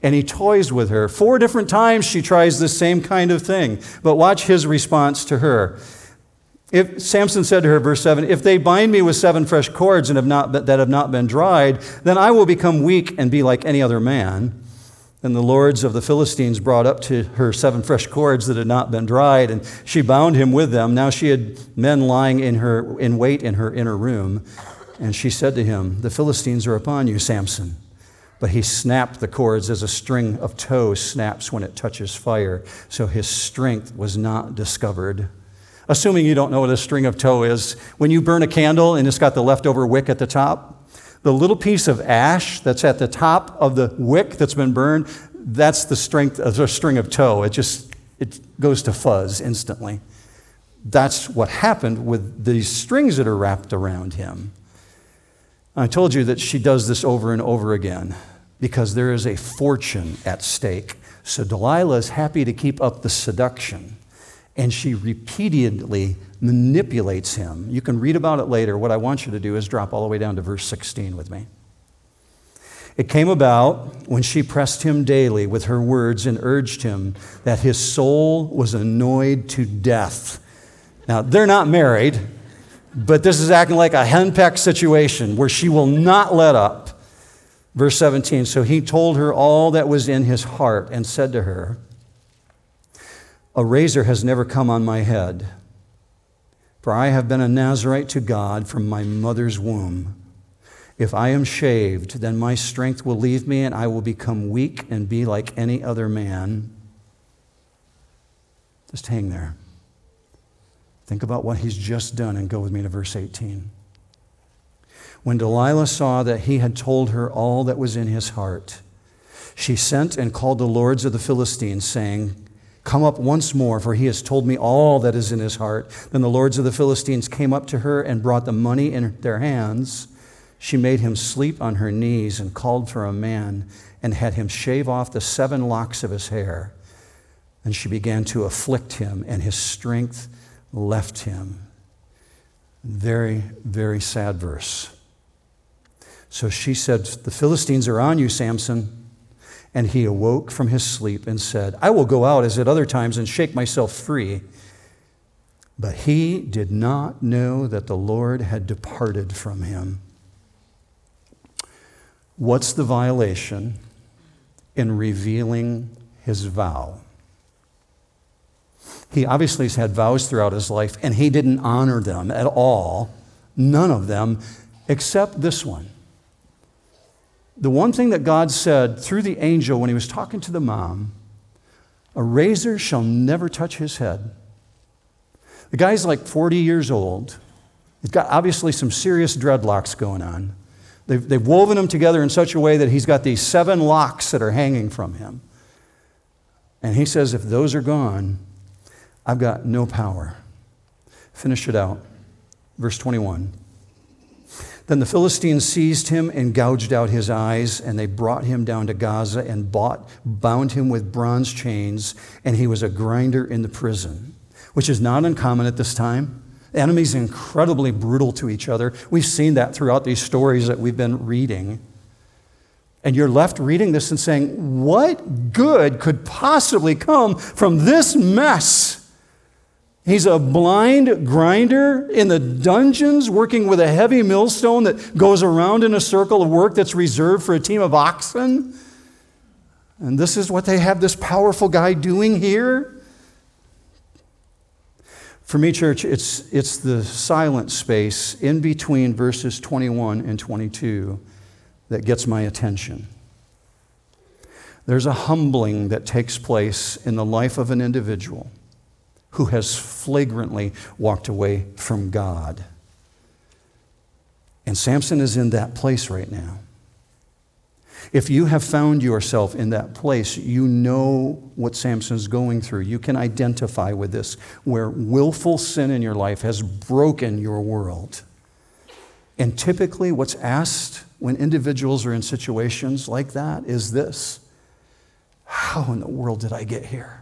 and he toys with her. Four different times she tries the same kind of thing, but watch his response to her. If Samson said to her, verse seven, "If they bind me with seven fresh cords and have not that have not been dried, then I will become weak and be like any other man." And the lords of the Philistines brought up to her seven fresh cords that had not been dried, and she bound him with them. Now she had men lying in her in wait in her inner room. And she said to him, "The Philistines are upon you, Samson." But he snapped the cords as a string of tow snaps when it touches fire. So his strength was not discovered. Assuming you don't know what a string of tow is, when you burn a candle and it's got the leftover wick at the top, the little piece of ash that's at the top of the wick that's been burned, that's the strength of a string of tow. It just it goes to fuzz instantly. That's what happened with these strings that are wrapped around him. I told you that she does this over and over again because there is a fortune at stake. So Delilah is happy to keep up the seduction, and she repeatedly manipulates him. You can read about it later. What I want you to do is drop all the way down to verse sixteen with me. It came about when she pressed him daily with her words and urged him that his soul was annoyed to death. Now, they're not married, but this is acting like a henpecked situation where she will not let up. Verse seventeen, so he told her all that was in his heart and said to her, "A razor has never come on my head, for I have been a Nazirite to God from my mother's womb. If I am shaved, then my strength will leave me, and I will become weak and be like any other man." Just hang there. Think about what he's just done and go with me to verse eighteen. When Delilah saw that he had told her all that was in his heart, she sent and called the lords of the Philistines, saying, Come up once more, for he has told me all that is in his heart. Then the lords of the Philistines came up to her and brought the money in their hands. She made him sleep on her knees and called for a man and had him shave off the seven locks of his hair. And she began to afflict him, and his strength left him. Very, very sad verse. So she said, "The Philistines are on you, Samson." And he awoke from his sleep and said, "I will go out as at other times and shake myself free." But he did not know that the Lord had departed from him. What's the violation in revealing his vow? He obviously has had vows throughout his life, and he didn't honor them at all, none of them, except this one. The one thing that God said through the angel when he was talking to the mom, a razor shall never touch his head. The guy's like forty years old. He's got obviously some serious dreadlocks going on. They've, they've woven them together in such a way that he's got these seven locks that are hanging from him. And he says, if those are gone, I've got no power. Finish it out. Verse twenty-one. Then the Philistines seized him and gouged out his eyes, and they brought him down to Gaza and bought, bound him with bronze chains, and he was a grinder in the prison, which is not uncommon at this time. The enemies are incredibly brutal to each other. We've seen that throughout these stories that we've been reading. And you're left reading this and saying, what good could possibly come from this mess? He's a blind grinder in the dungeons working with a heavy millstone that goes around in a circle of work that's reserved for a team of oxen. And this is what they have this powerful guy doing here. For me, church, it's, it's the silent space in between verses twenty-one and twenty-two that gets my attention. There's a humbling that takes place in the life of an individual who has flagrantly walked away from God. And Samson is in that place right now. If you have found yourself in that place, you know what Samson's going through. You can identify with this, where willful sin in your life has broken your world. And typically what's asked when individuals are in situations like that is this: how in the world did I get here?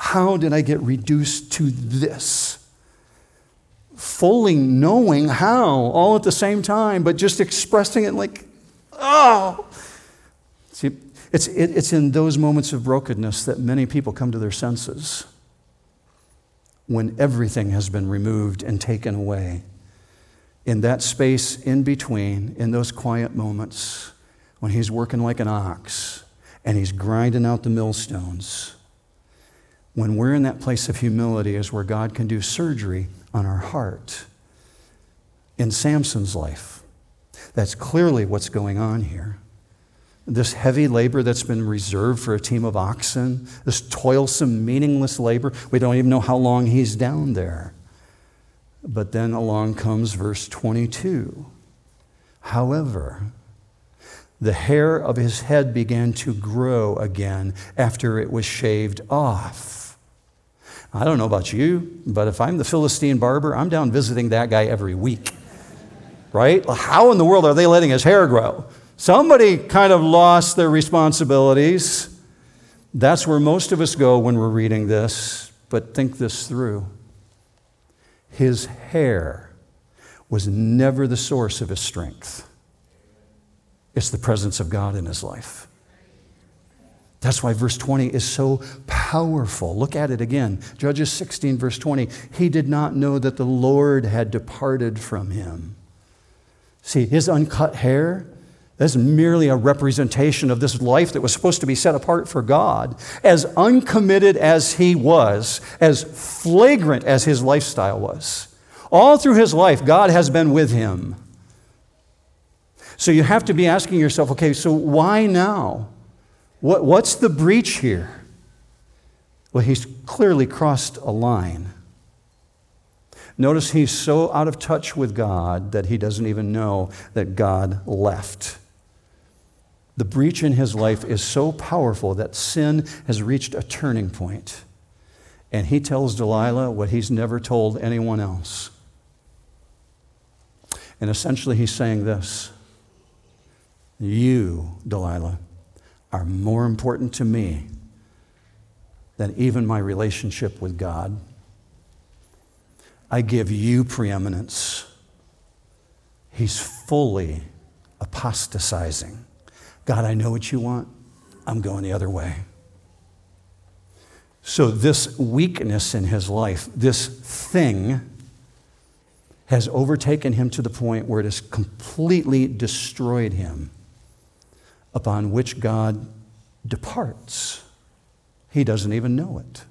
How did I get reduced to this? Fully knowing how, all at the same time, but just expressing it like, oh. See, it's, it, it's in those moments of brokenness that many people come to their senses, when everything has been removed and taken away. In that space in between, in those quiet moments, when he's working like an ox and he's grinding out the millstones, when we're in that place of humility is where God can do surgery on our heart. In Samson's life, that's clearly what's going on here. This heavy labor that's been reserved for a team of oxen, this toilsome, meaningless labor, we don't even know how long he's down there. But then along comes verse twenty-two. However, the hair of his head began to grow again after it was shaved off. I don't know about you, but if I'm the Philistine barber, I'm down visiting that guy every week, right? How in the world are they letting his hair grow? Somebody kind of lost their responsibilities. That's where most of us go when we're reading this, but think this through. His hair was never the source of his strength. It's the presence of God in his life. That's why verse twenty is so powerful. Look at it again. Judges sixteen, verse twenty. He did not know that the Lord had departed from him. See, his uncut hair, that's merely a representation of this life that was supposed to be set apart for God. As uncommitted as he was, as flagrant as his lifestyle was, all through his life, God has been with him. So you have to be asking yourself, okay, so why now? What, what's the breach here? Well, he's clearly crossed a line. Notice he's so out of touch with God that he doesn't even know that God left. The breach in his life is so powerful that sin has reached a turning point. And he tells Delilah what he's never told anyone else. And essentially he's saying this: you, Delilah, are more important to me than even my relationship with God. I give you preeminence. He's fully apostatizing. God, I know what you want. I'm going the other way. So this weakness in his life, this thing, has overtaken him to the point where it has completely destroyed him, upon which God departs. He doesn't even know it.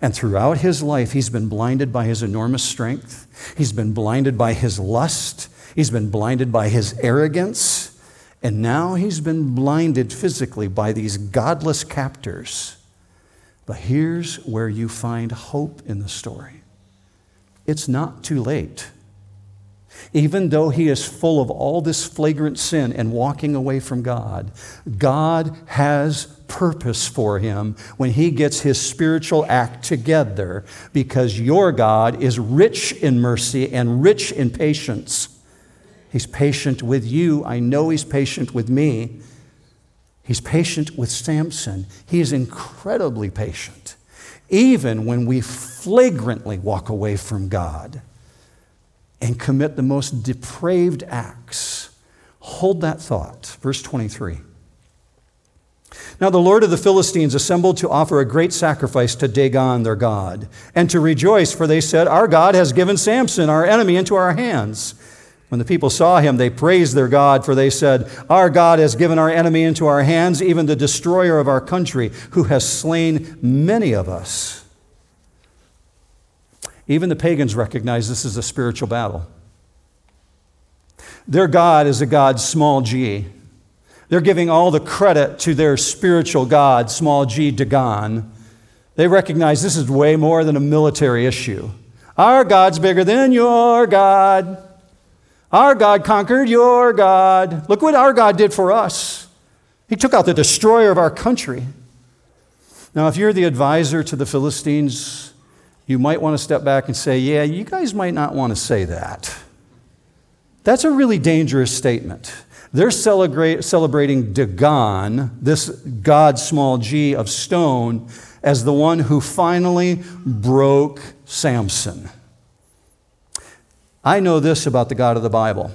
And throughout his life, he's been blinded by his enormous strength. He's been blinded by his lust. He's been blinded by his arrogance. And now he's been blinded physically by these godless captors. But here's where you find hope in the story. It's not too late. Even though he is full of all this flagrant sin and walking away from God, God has purpose for him when he gets his spiritual act together, because your God is rich in mercy and rich in patience. He's patient with you. I know he's patient with me. He's patient with Samson. He is incredibly patient. Even when we flagrantly walk away from God and commit the most depraved acts. Hold that thought. Verse twenty-three. Now the Lord of the Philistines assembled to offer a great sacrifice to Dagon their god, and to rejoice, for they said, our God has given Samson, our enemy, into our hands. When the people saw him, they praised their God, for they said, our God has given our enemy into our hands, even the destroyer of our country, who has slain many of us. Even the pagans recognize this is a spiritual battle. Their God is a God, small g. They're giving all the credit to their spiritual God, small g, Dagon. They recognize this is way more than a military issue. Our God's bigger than your God. Our God conquered your God. Look what our God did for us. He took out the destroyer of our country. Now, if you're the advisor to the Philistines, you might want to step back and say, yeah, you guys might not want to say that. That's a really dangerous statement. They're celebrate, celebrating Dagon, this god small g of stone, as the one who finally broke Samson. I know this about the God of the Bible.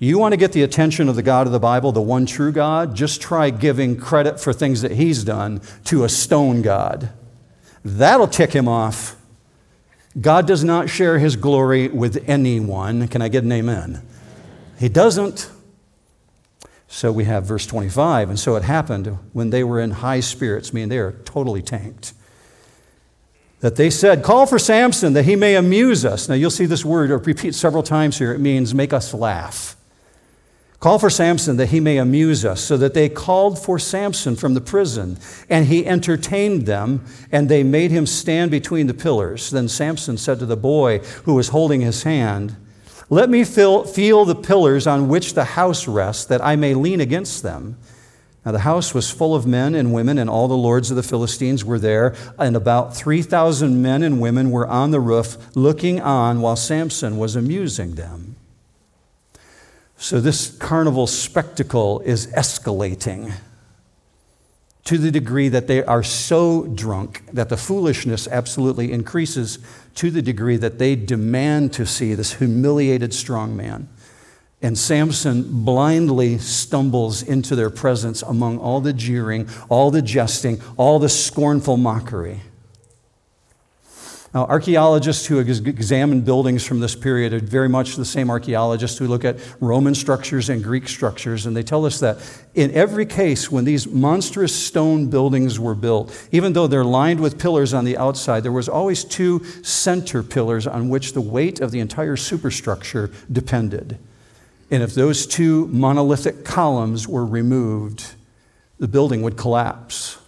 You want to get the attention of the God of the Bible, the one true God, just try giving credit for things that he's done to a stone god. That'll tick him off. God does not share his glory with anyone. Can I get an amen? He doesn't. So we have verse twenty-five. And so it happened when they were in high spirits, meaning they are totally tanked, that they said, call for Samson that he may amuse us. Now you'll see this word repeat several times here. It means make us laugh. Call for Samson that he may amuse us. So that they called for Samson from the prison, and he entertained them, and they made him stand between the pillars. Then Samson said to the boy who was holding his hand, let me feel, feel the pillars on which the house rests, that I may lean against them. Now the house was full of men and women, and all the lords of the Philistines were there, and about three thousand men and women were on the roof looking on while Samson was amusing them. So this carnival spectacle is escalating to the degree that they are so drunk that the foolishness absolutely increases, to the degree that they demand to see this humiliated strong man. And Samson blindly stumbles into their presence among all the jeering, all the jesting, all the scornful mockery. Now, archaeologists who examine buildings from this period are very much the same archaeologists who look at Roman structures and Greek structures, and they tell us that in every case when these monstrous stone buildings were built, even though they're lined with pillars on the outside, there was always two center pillars on which the weight of the entire superstructure depended. And if those two monolithic columns were removed, the building would collapse.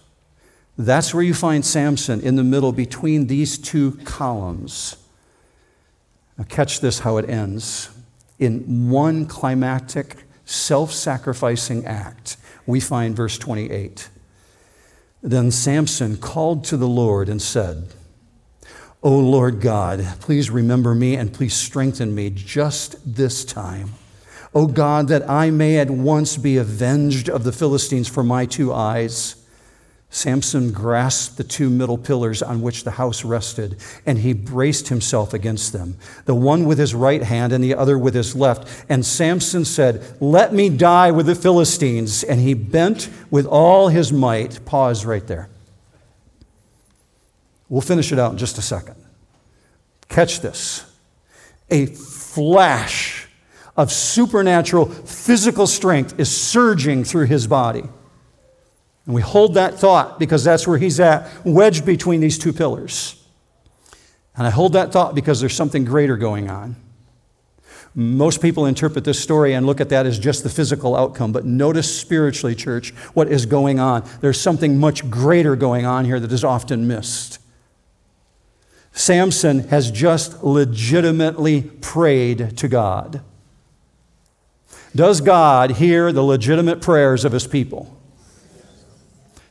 That's where you find Samson, in the middle between these two columns. Now catch this, how it ends. In one climactic, self-sacrificing act. We find verse twenty-eight. Then Samson called to the Lord and said, O Lord God, please remember me and please strengthen me just this time. O God, that I may at once be avenged of the Philistines for my two eyes. Samson grasped the two middle pillars on which the house rested, and he braced himself against them, the one with his right hand and the other with his left. And Samson said, let me die with the Philistines. And he bent with all his might. Pause right there. We'll finish it out in just a second. Catch this. A flash of supernatural physical strength is surging through his body. And we hold that thought because that's where he's at, wedged between these two pillars. And I hold that thought because there's something greater going on. Most people interpret this story and look at that as just the physical outcome, but notice spiritually, church, what is going on. There's something much greater going on here that is often missed. Samson has just legitimately prayed to God. Does God hear the legitimate prayers of his people?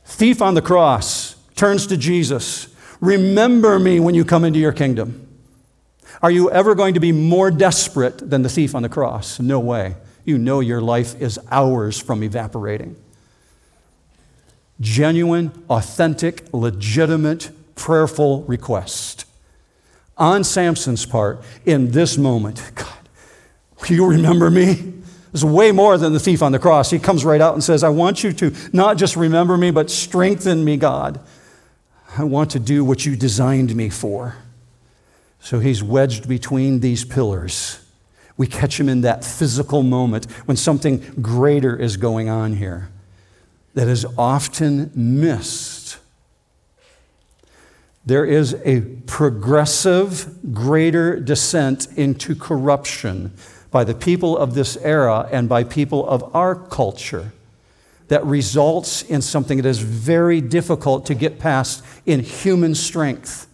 Thief on the cross turns to Jesus. Remember me when you come into your kingdom. Are you ever going to be more desperate than the thief on the cross? No way. You know your life is hours from evaporating. Genuine, authentic, legitimate, prayerful request. On Samson's part, in this moment, God, will you remember me? It's way more than the thief on the cross. He comes right out and says, I want you to not just remember me, but strengthen me, God. I want to do what you designed me for. So he's wedged between these pillars. We catch him in that physical moment when something greater is going on here that is often missed. There is a progressive, greater descent into corruption by the people of this era and by people of our culture that results in something that is very difficult to get past in human strength.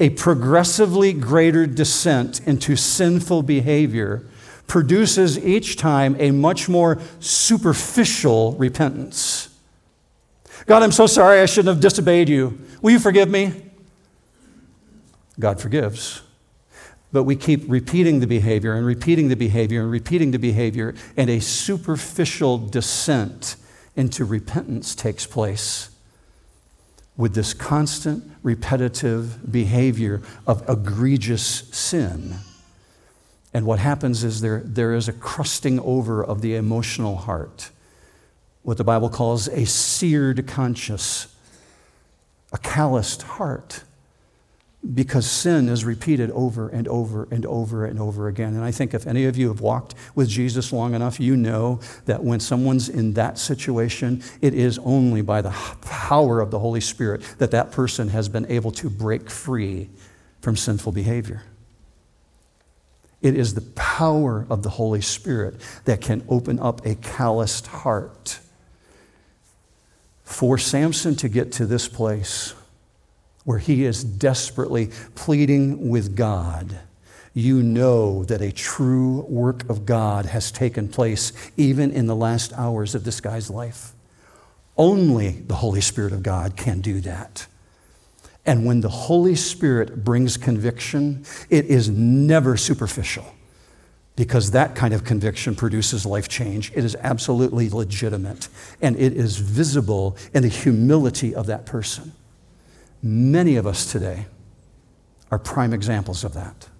A progressively greater descent into sinful behavior produces each time a much more superficial repentance. God, I'm so sorry I shouldn't have disobeyed you. Will you forgive me? God forgives. But we keep repeating the behavior and repeating the behavior and repeating the behavior, and a superficial descent into repentance takes place with this constant, repetitive behavior of egregious sin. And what happens is there, there is a crusting over of the emotional heart, what the Bible calls a seared conscience, a calloused heart, because sin is repeated over and over and over and over again. And I think if any of you have walked with Jesus long enough, you know that when someone's in that situation, it is only by the power of the Holy Spirit that that person has been able to break free from sinful behavior. It is the power of the Holy Spirit that can open up a calloused heart. For Samson to get to this place where he is desperately pleading with God, you know that a true work of God has taken place even in the last hours of this guy's life. Only the Holy Spirit of God can do that. And when the Holy Spirit brings conviction, it is never superficial, because that kind of conviction produces life change. It is absolutely legitimate, and it is visible in the humility of that person. Many of us today are prime examples of that.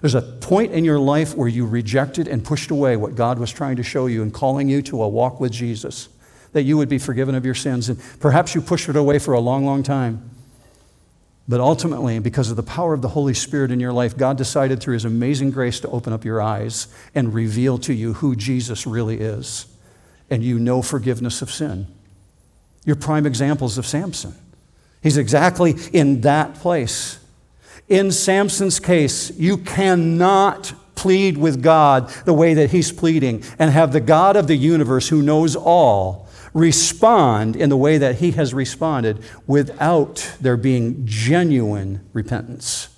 There's a point in your life where you rejected and pushed away what God was trying to show you and calling you to a walk with Jesus, that you would be forgiven of your sins. And perhaps you pushed it away for a long, long time. But ultimately, because of the power of the Holy Spirit in your life, God decided through his amazing grace to open up your eyes and reveal to you who Jesus really is. And you know forgiveness of sin. You're prime examples of Samson. He's exactly in that place. In Samson's case, you cannot plead with God the way that he's pleading and have the God of the universe who knows all respond in the way that he has responded without there being genuine repentance.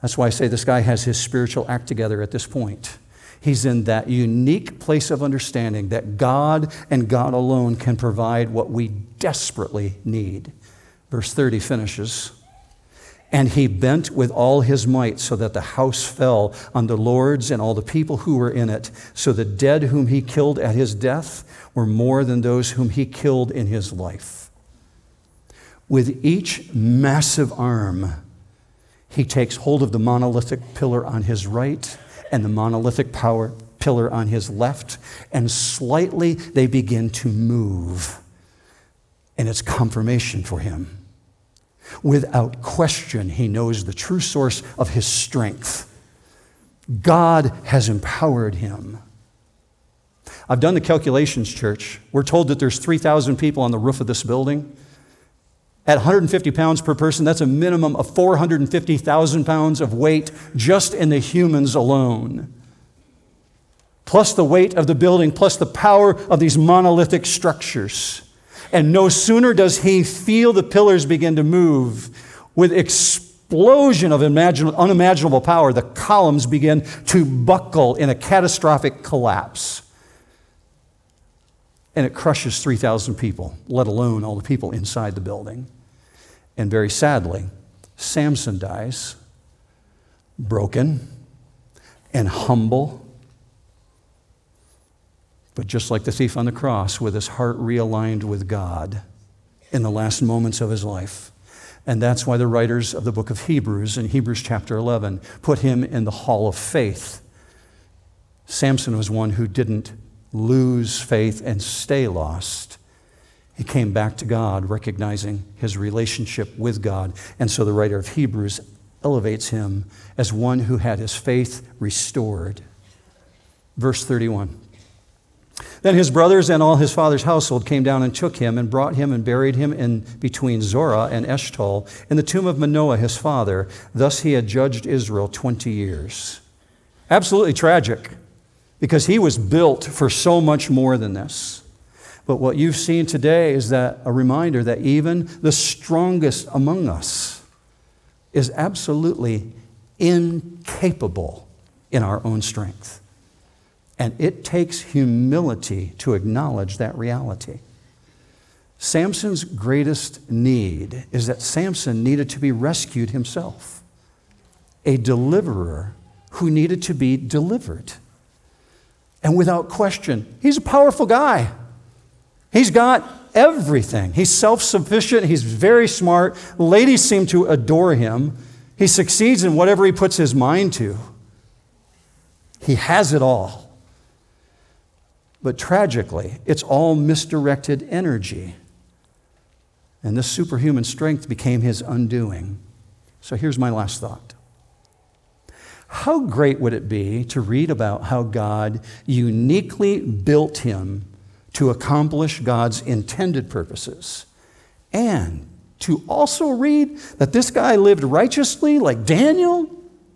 That's why I say this guy has his spiritual act together at this point. He's in that unique place of understanding that God and God alone can provide what we desperately need. Verse thirty finishes. And he bent with all his might so that the house fell on the lords and all the people who were in it. So the dead whom he killed at his death were more than those whom he killed in his life. With each massive arm, he takes hold of the monolithic pillar on his right and the monolithic power pillar on his left, and slightly they begin to move. And it's confirmation for him. Without question, he knows the true source of his strength. God has empowered him. I've done the calculations, church. We're told that there's three thousand people on the roof of this building. At one hundred fifty pounds per person, that's a minimum of four hundred fifty thousand pounds of weight just in the humans alone. Plus the weight of the building, plus the power of these monolithic structures. And no sooner does he feel the pillars begin to move, with explosion of unimaginable power, the columns begin to buckle in a catastrophic collapse. And it crushes three thousand people, let alone all the people inside the building. And very sadly, Samson dies, broken and humble, but just like the thief on the cross, with his heart realigned with God in the last moments of his life. And that's why the writers of the book of Hebrews, in Hebrews chapter eleven, put him in the hall of faith. Samson was one who didn't lose faith and stay lost. He came back to God, recognizing his relationship with God. And so the writer of Hebrews elevates him as one who had his faith restored. Verse thirty-one. Then his brothers and all his father's household came down and took him and brought him and buried him in between Zorah and Eshtol in the tomb of Manoah his father. Thus he had judged Israel twenty years. Absolutely tragic, because he was built for so much more than this. But what you've seen today is that a reminder that even the strongest among us is absolutely incapable in our own strength. And it takes humility to acknowledge that reality. Samson's greatest need is that Samson needed to be rescued himself, a deliverer who needed to be delivered. And without question, he's a powerful guy. He's got everything. He's self-sufficient. He's very smart. Ladies seem to adore him. He succeeds in whatever he puts his mind to. He has it all. But tragically, it's all misdirected energy. And this superhuman strength became his undoing. So here's my last thought. How great would it be to read about how God uniquely built him to accomplish God's intended purposes, and to also read that this guy lived righteously like Daniel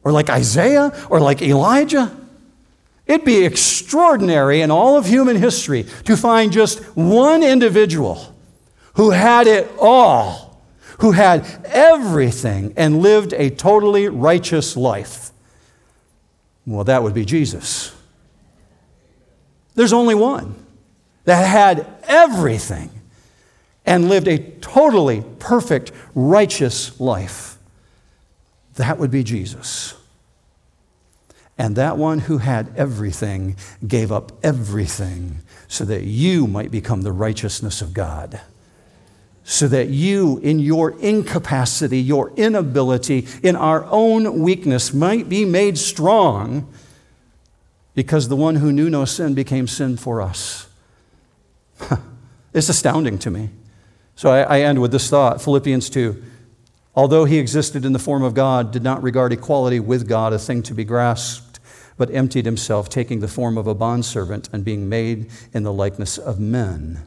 or like Isaiah or like Elijah? It'd be extraordinary in all of human history to find just one individual who had it all, who had everything and lived a totally righteous life. Well, that would be Jesus. There's only one that had everything and lived a totally perfect, righteous life. That would be Jesus. And that one who had everything gave up everything so that you might become the righteousness of God. So that you, in your incapacity, your inability, in our own weakness, might be made strong, because the one who knew no sin became sin for us. It's astounding to me. So I, I end with this thought, Philippians two. Although he existed in the form of God, did not regard equality with God a thing to be grasped, but emptied himself, taking the form of a bondservant and being made in the likeness of men.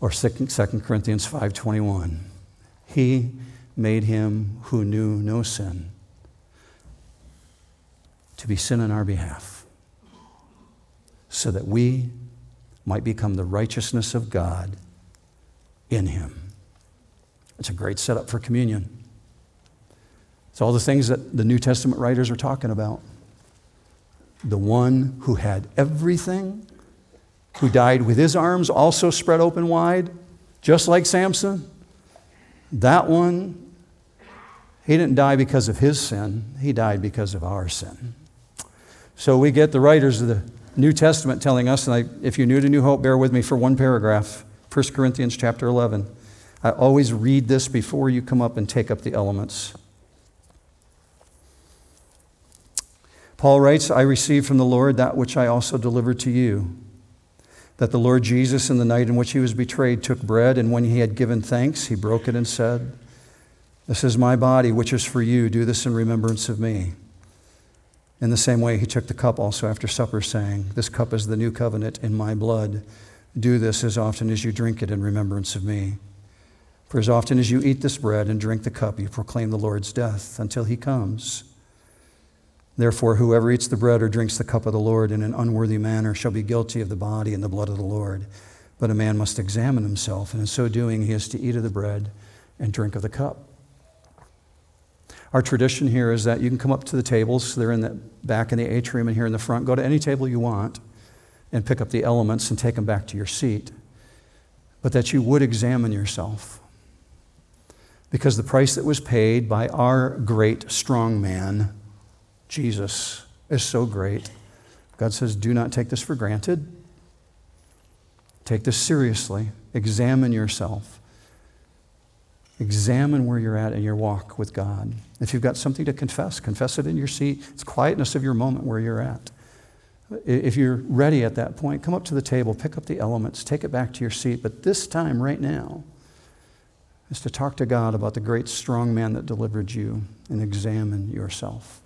Or Second Corinthians five twenty-one, he made him who knew no sin to be sin on our behalf, so that we might become the righteousness of God in him. It's a great setup for communion. It's all the things that the New Testament writers are talking about. the one who had everything, who died with his arms also spread open wide, just like Samson. That one, he didn't die because of his sin. He died because of our sin. So we get the writers of the New Testament telling us, and I, if you're new to New Hope, bear with me for one paragraph, First Corinthians chapter eleven. I always read this before you come up and take up the elements. Paul writes, I received from the Lord that which I also delivered to you, that the Lord Jesus, in the night in which he was betrayed, took bread, and when he had given thanks, he broke it and said, This is my body, which is for you. Do this in remembrance of me. In the same way, he took the cup also after supper, saying, This cup is the new covenant in my blood. Do this as often as you drink it in remembrance of me. For as often as you eat this bread and drink the cup, you proclaim the Lord's death until he comes. Therefore, whoever eats the bread or drinks the cup of the Lord in an unworthy manner shall be guilty of the body and the blood of the Lord. But a man must examine himself, and in so doing he is to eat of the bread and drink of the cup. Our tradition here is that you can come up to the tables. They're in the back in the atrium and here in the front. Go to any table you want and pick up the elements and take them back to your seat. But that you would examine yourself. Because the price that was paid by our great strong man, Jesus, is so great. God says, do not take this for granted. Take this seriously. Examine yourself. Examine where you're at in your walk with God. If you've got something to confess, confess it in your seat. It's quietness of your moment where you're at. If you're ready at that point, come up to the table, pick up the elements, take it back to your seat. But this time, right now, is to talk to God about the great strong man that delivered you and examine yourself.